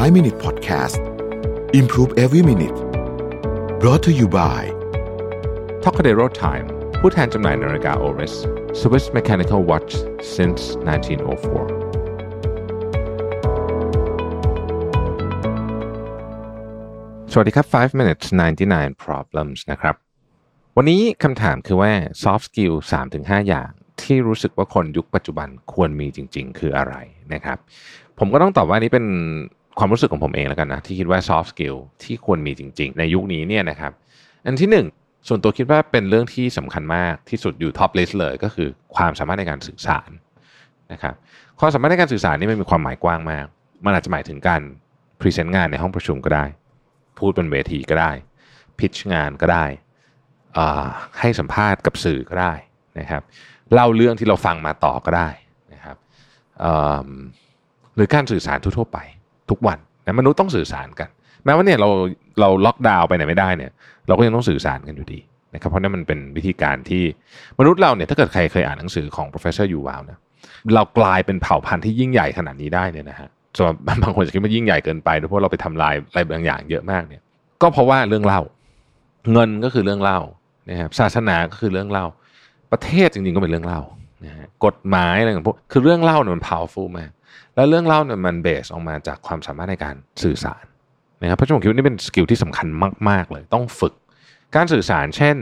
5-Minute Podcast Improve Every Minute Brought to you by Trocadero Time ผู้แทนจำหน่ายนาฬิกา Oris Swiss Mechanical Watch since 1904สวัสดีครับ 5 minutes 99 problems นะครับวันนี้คำถามคือว่า soft skill 3-5 อย่างที่รู้สึกว่าคนยุคปัจจุบันควรมีจริงๆคืออะไรนะครับผมก็ต้องตอบว่านี่เป็นความรู้สึกของผมเองแล้วกันนะที่คิดว่า soft skill ที่ควรมีจริงๆในยุคนี้เนี่ยนะครับอันที่หนึ่งส่วนตัวคิดว่าเป็นเรื่องที่สำคัญมากที่สุดอยู่ top list เลยก็คือความสามารถในการสื่อสารนะครับความสามารถในการสื่อสารนี่มันมีความหมายกว้างมากมันอาจจะหมายถึงการ present งานในห้องประชุมก็ได้พูดบนเวทีก็ได้พิชงานก็ได้ให้สัมภาษณ์กับสื่อก็ได้นะครับเล่าเรื่องที่เราฟังมาต่อก็ได้นะครับหรือการสื่อสารทั่วไปทุกวันนะมนุษย์ต้องสื่อสารกันแม้ว่าเนี่ยเราล็อกดาวน์ไปไหนไม่ได้เนี่ยเราก็ยังต้องสื่อสารกันอยู่ดีนะครับเพราะนั่นมันเป็นวิธีการที่มนุษย์เราเนี่ยถ้าเกิดใครเคยอ่านหนังสือของ Professor Yuval นะเรากลายเป็นเผ่าพันธุ์ที่ยิ่งใหญ่ขนาดนี้ได้เนี่ยนะฮะส่วนบางคนจะคิดว่ายิ่งใหญ่เกินไปด้วยเพราะเราไปทำลายอะไรบางอย่างเยอะมากเนี่ยก็เพราะว่าเรื่องเล่าเงินก็คือเรื่องเล่านะครับศาสนาก็คือเรื่องเล่าประเทศจริงๆก็เป็นเรื่องเล่านะฮะกฎหมายอะไรอย่างพวกคือเรื่องเล่าเนี่ยมัน powerful มากแล้วเรื่องเล่าเนี่ยมัน base ออกมาจากความสามารถในการสื่อสารนะครับเพราะฉะนั้นผมคิดว่านี่เป็นสกิลที่สำคัญมากๆเลยต้องฝึกการสื่อสารเช่น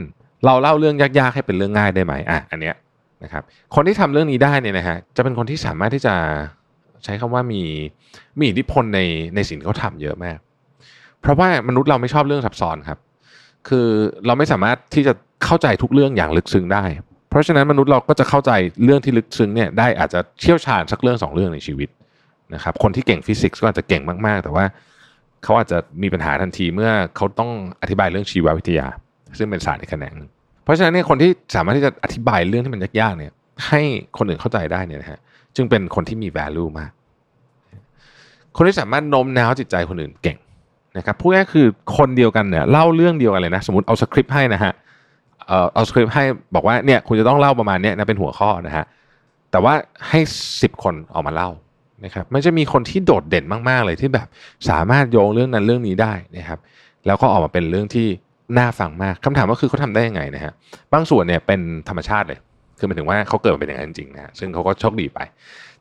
เราเล่าเรื่องยากๆให้เป็นเรื่องง่ายได้ไหมอันเนี้ยนะครับคนที่ทำเรื่องนี้ได้เนี่ยนะฮะจะเป็นคนที่สามารถที่จะใช้คำว่ามีอิทธิพลในสิ่งที่เขาทำเยอะมากเพราะว่ามนุษย์เราไม่ชอบเรื่องซับซ้อนครับคือเราไม่สามารถที่จะเข้าใจทุกเรื่องอย่างลึกซึ้งได้เพราะฉะนั้นมนุษย์เราก็จะเข้าใจเรื่องที่ลึกซึ้งเนี่ยได้อาจจะเชี่ยวชาญสักเรื่องสองเรื่องในชีวิตนะครับคนที่เก่งฟิสิกส์ก็อาจจะเก่งมากๆแต่ว่าเขาอาจจะมีปัญหาทันทีเมื่อเขาต้องอธิบายเรื่องชีววิทยาซึ่งเป็นศาสตร์อีกแขนงนึงเพราะฉะนั้นเนี่ยคนที่สามารถที่จะอธิบายเรื่องที่มันยากๆเนี่ยให้คนอื่นเข้าใจได้เนี่ยนะฮะจึงเป็นคนที่มี value มากคนที่สามารถโน้มน้าวจิตใจคนอื่นเก่งนะครับพูดง่ายคือคนเดียวกันเนี่ยเล่าเรื่องเดียวกันเลยนะสมมุติเอาสคริปต์ให้นะฮะเอาสคริปต์ให้บอกว่าเนี่ยคุณจะต้องเล่าประมาณเนี้ยนะเป็นหัวข้อนะฮะแต่ว่าให้10คนออกมาเล่านะครับมันจะมีคนที่โดดเด่นมากๆเลยที่แบบสามารถโยงเรื่องนั้นเรื่องนี้ได้นะครับแล้วก็ออกมาเป็นเรื่องที่น่าฟังมากคำถามก็คือเขาทำได้ยังไงนะฮะบางส่วนเนี่ยเป็นธรรมชาติเลยคือหมายถึงว่าเขาเกิดมาเป็นอย่างนั้นจริงๆนะซึ่งเขาก็โชคดีไป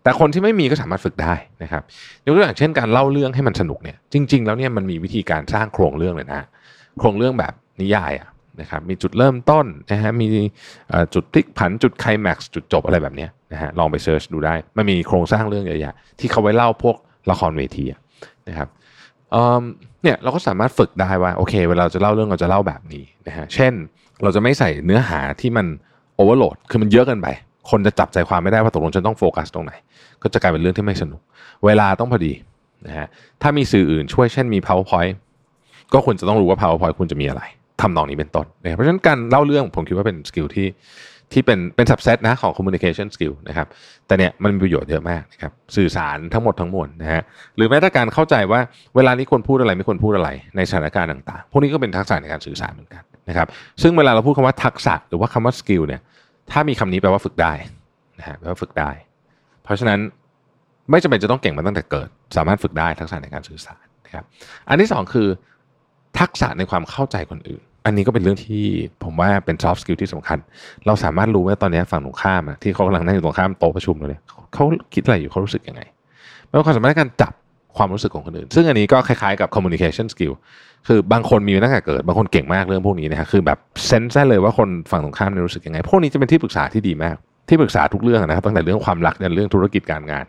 แต่คนที่ไม่มีก็สามารถฝึกได้นะครับยกตัวอย่างเช่นการเล่าเรื่องให้มันสนุกเนี่ยจริงๆแล้วเนี่ยมันมีวิธีการสร้างโครงเรื่องเลยนะโครงเรื่องแบบนิยายนะครับมีจุดเริ่มต้นนะฮะมีจุดพลิกผันจุดไคลแม็กซ์จุดจบอะไรแบบนี้นะฮะลองไปเสิร์ชดูได้มันมีโครงสร้างเรื่องเยอะๆที่เขาไว้เล่าพวกละครเวทีนะครับเนี่ยเราก็สามารถฝึกได้ว่าโอเคเวลาเราจะเล่าเรื่องเราจะเล่าแบบนี้นะฮะเช่นเราจะไม่ใส่เนื้อหาที่มันโอเวอร์โหลดคือมันเยอะเกินไปคนจะจับใจความไม่ได้ว่าตกลงฉันต้องโฟกัสตรงไหนก็จะกลายเป็นเรื่องที่ไม่สนุกเวลาต้องพอดีนะฮะถ้ามีสื่ออื่นช่วยเช่นมี PowerPoint ก็ควรจะต้องรู้ว่า PowerPoint คุณจะมีอะไรทำนองนี้เป็นต้นนะเพราะฉะนั้นการเล่าเรื่องผมคิดว่าเป็นสกิลที่เป็น subset นะของ communication skill นะครับแต่เนี่ยมันมีประโยชน์เยอะมากนะครับสื่อสารทั้งหมดทั้งมวลนะฮะหรือแม้แต่การเข้าใจว่าเวลานี้ควรพูดอะไรไม่ควรพูดอะไรในสถานการณ์ต่างๆพวกนี้ก็เป็นทักษะในการสื่อสารเหมือนกันนะครับซึ่งเวลาเราพูดคำว่าทักษะหรือว่าคำว่าสกิลเนี่ยถ้ามีคำนี้แปลว่าฝึกได้นะฮะแปลว่าฝึกได้เพราะฉะนั้นไม่จำเป็นจะต้องเก่งมาตั้งแต่เกิดสามารถฝึกได้ทักษะในการสื่อสารนะครับอันที่สองคือทักษะในความเข้าใจคนอื่นอันนี้ก็เป็นเรื่องที่ผมว่าเป็น soft skill ที่สำคัญเราสามารถรู้ว่าตอนนี้ฝั่งตรงข้ามที่เขากำลังนั่งอยู่ตรงข้ามโต๊ะประชุมเลยเขาคิดอะไรอยู่เขารู้สึกยังไงไม่ว่าความสามารถในการจับความรู้สึกของคนอื่นซึ่งอันนี้ก็คล้ายๆกับ communication skill คือบางคนมีตั้งแต่เกิดบางคนเก่งมากเรื่องพวกนี้นะฮะคือแบบเซนส์ได้เลยว่าคนฝั่งตรงข้ามรู้สึกยังไงพวกนี้จะเป็นที่ปรึกษาที่ดีมากที่ปรึกษาทุกเรื่องนะครับตั้งแต่เรื่องความรักยันเรื่องธุรกิจการงาน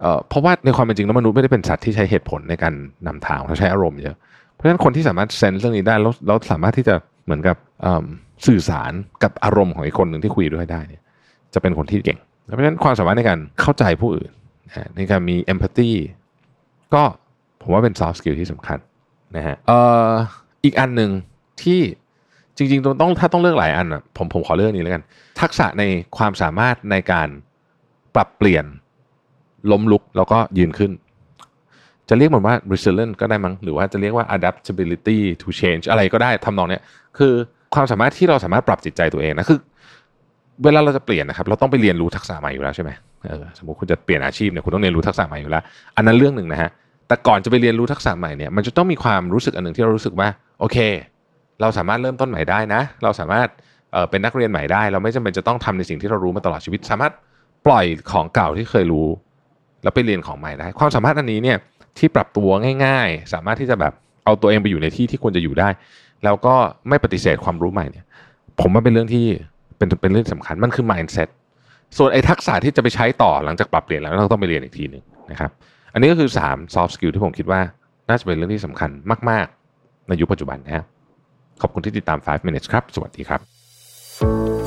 เพราะว่าในความเป็นจริงแล้วมนุษย์ไม่ได้เป็นสัตว์ที่ใช้เหตุผลในการนำทางเขาใช้อารมณ์เยอะเพราะฉะนั้นคนที่สามารถเซนส์เรื่องนี้ได้แล้วสามารถที่จะเหมือนกับสื่อสารกับอารมณ์ของอีกคนหนึ่งที่คุยด้วยได้เนี่ยจะเป็นคนที่เก่งเพราะฉะนั้นความสามารถในการเข้าใจผู้อื่นในการมี empathy ก็ผมว่าเป็น soft skill ที่สำคัญนะฮะอีกอันหนึ่งที่จริงๆถ้าต้องเลือกหลายอันอ่ะผมขอเลือกนี้แล้วกันทักษะในความสามารถในการปรับเปลี่ยนล้มลุกแล้วก็ยืนขึ้นจะเรียกมันว่า resilience ก็ได้มั้งหรือว่าจะเรียกว่า adaptability to change อะไรก็ได้ทำนองเนี้ยคือความสามารถที่เราสามารถปรับจิตใจตัวเองนะคือเวลาเราจะเปลี่ยนนะครับเราต้องไปเรียนรู้ทักษะใหม่อยู่แล้วใช่ไหมสมมติคุณจะเปลี่ยนอาชีพเนี่ยคุณต้องเรียนรู้ทักษะใหม่อยู่แล้วอันนั้นเรื่องหนึ่งนะฮะ แต่ก่อนจะไปเรียนรู้ทักษะใหม่เนี่ยมันจะต้องมีความรู้สึกอันหนึ่งที่เรารู้สึกว่าโอเคเราสามารถเริ่มต้นใหม่ได้นะเราสามารถเป็นนักเรียนใหม่ได้เราไม่จำเป็นจะต้องทำในสิ่งที่เรารู้มาตลอดชีวิตสามารถปล่อยของเก่าที่เคยรู้แล้วไปเรียนของใหม่ได้ความสามารถอันนี้เนี่ยที่ปรับตัวง่ายๆสามารถที่จะแบบเอาตัวเองไปอยู่ในที่ที่ควรจะอยู่ได้แล้วก็ไม่ปฏิเสธความรู้ใหม่เนี่ยผมว่าเป็นเรื่องที่เป็นเรื่องสำคัญมันคือ mindset ส่วนไอ้ทักษะที่จะไปใช้ต่อหลังจากปรับเปลี่ยนแล้วเราต้องไปเรียนอีกทีนึงนะครับอันนี้ก็คือ3 soft skill ที่ผมคิดว่าน่าจะเป็นเรื่องที่สำคัญมากๆในยุคปัจจุบันนะฮะขอบคุณที่ติดตาม5 minutes ครับสวัสดีครับ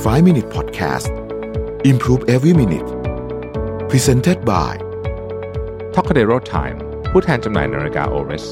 5 minute podcast improve every minute presented by Trocadero Time ผู้แทนจำหน่ายนาฬิกา Oris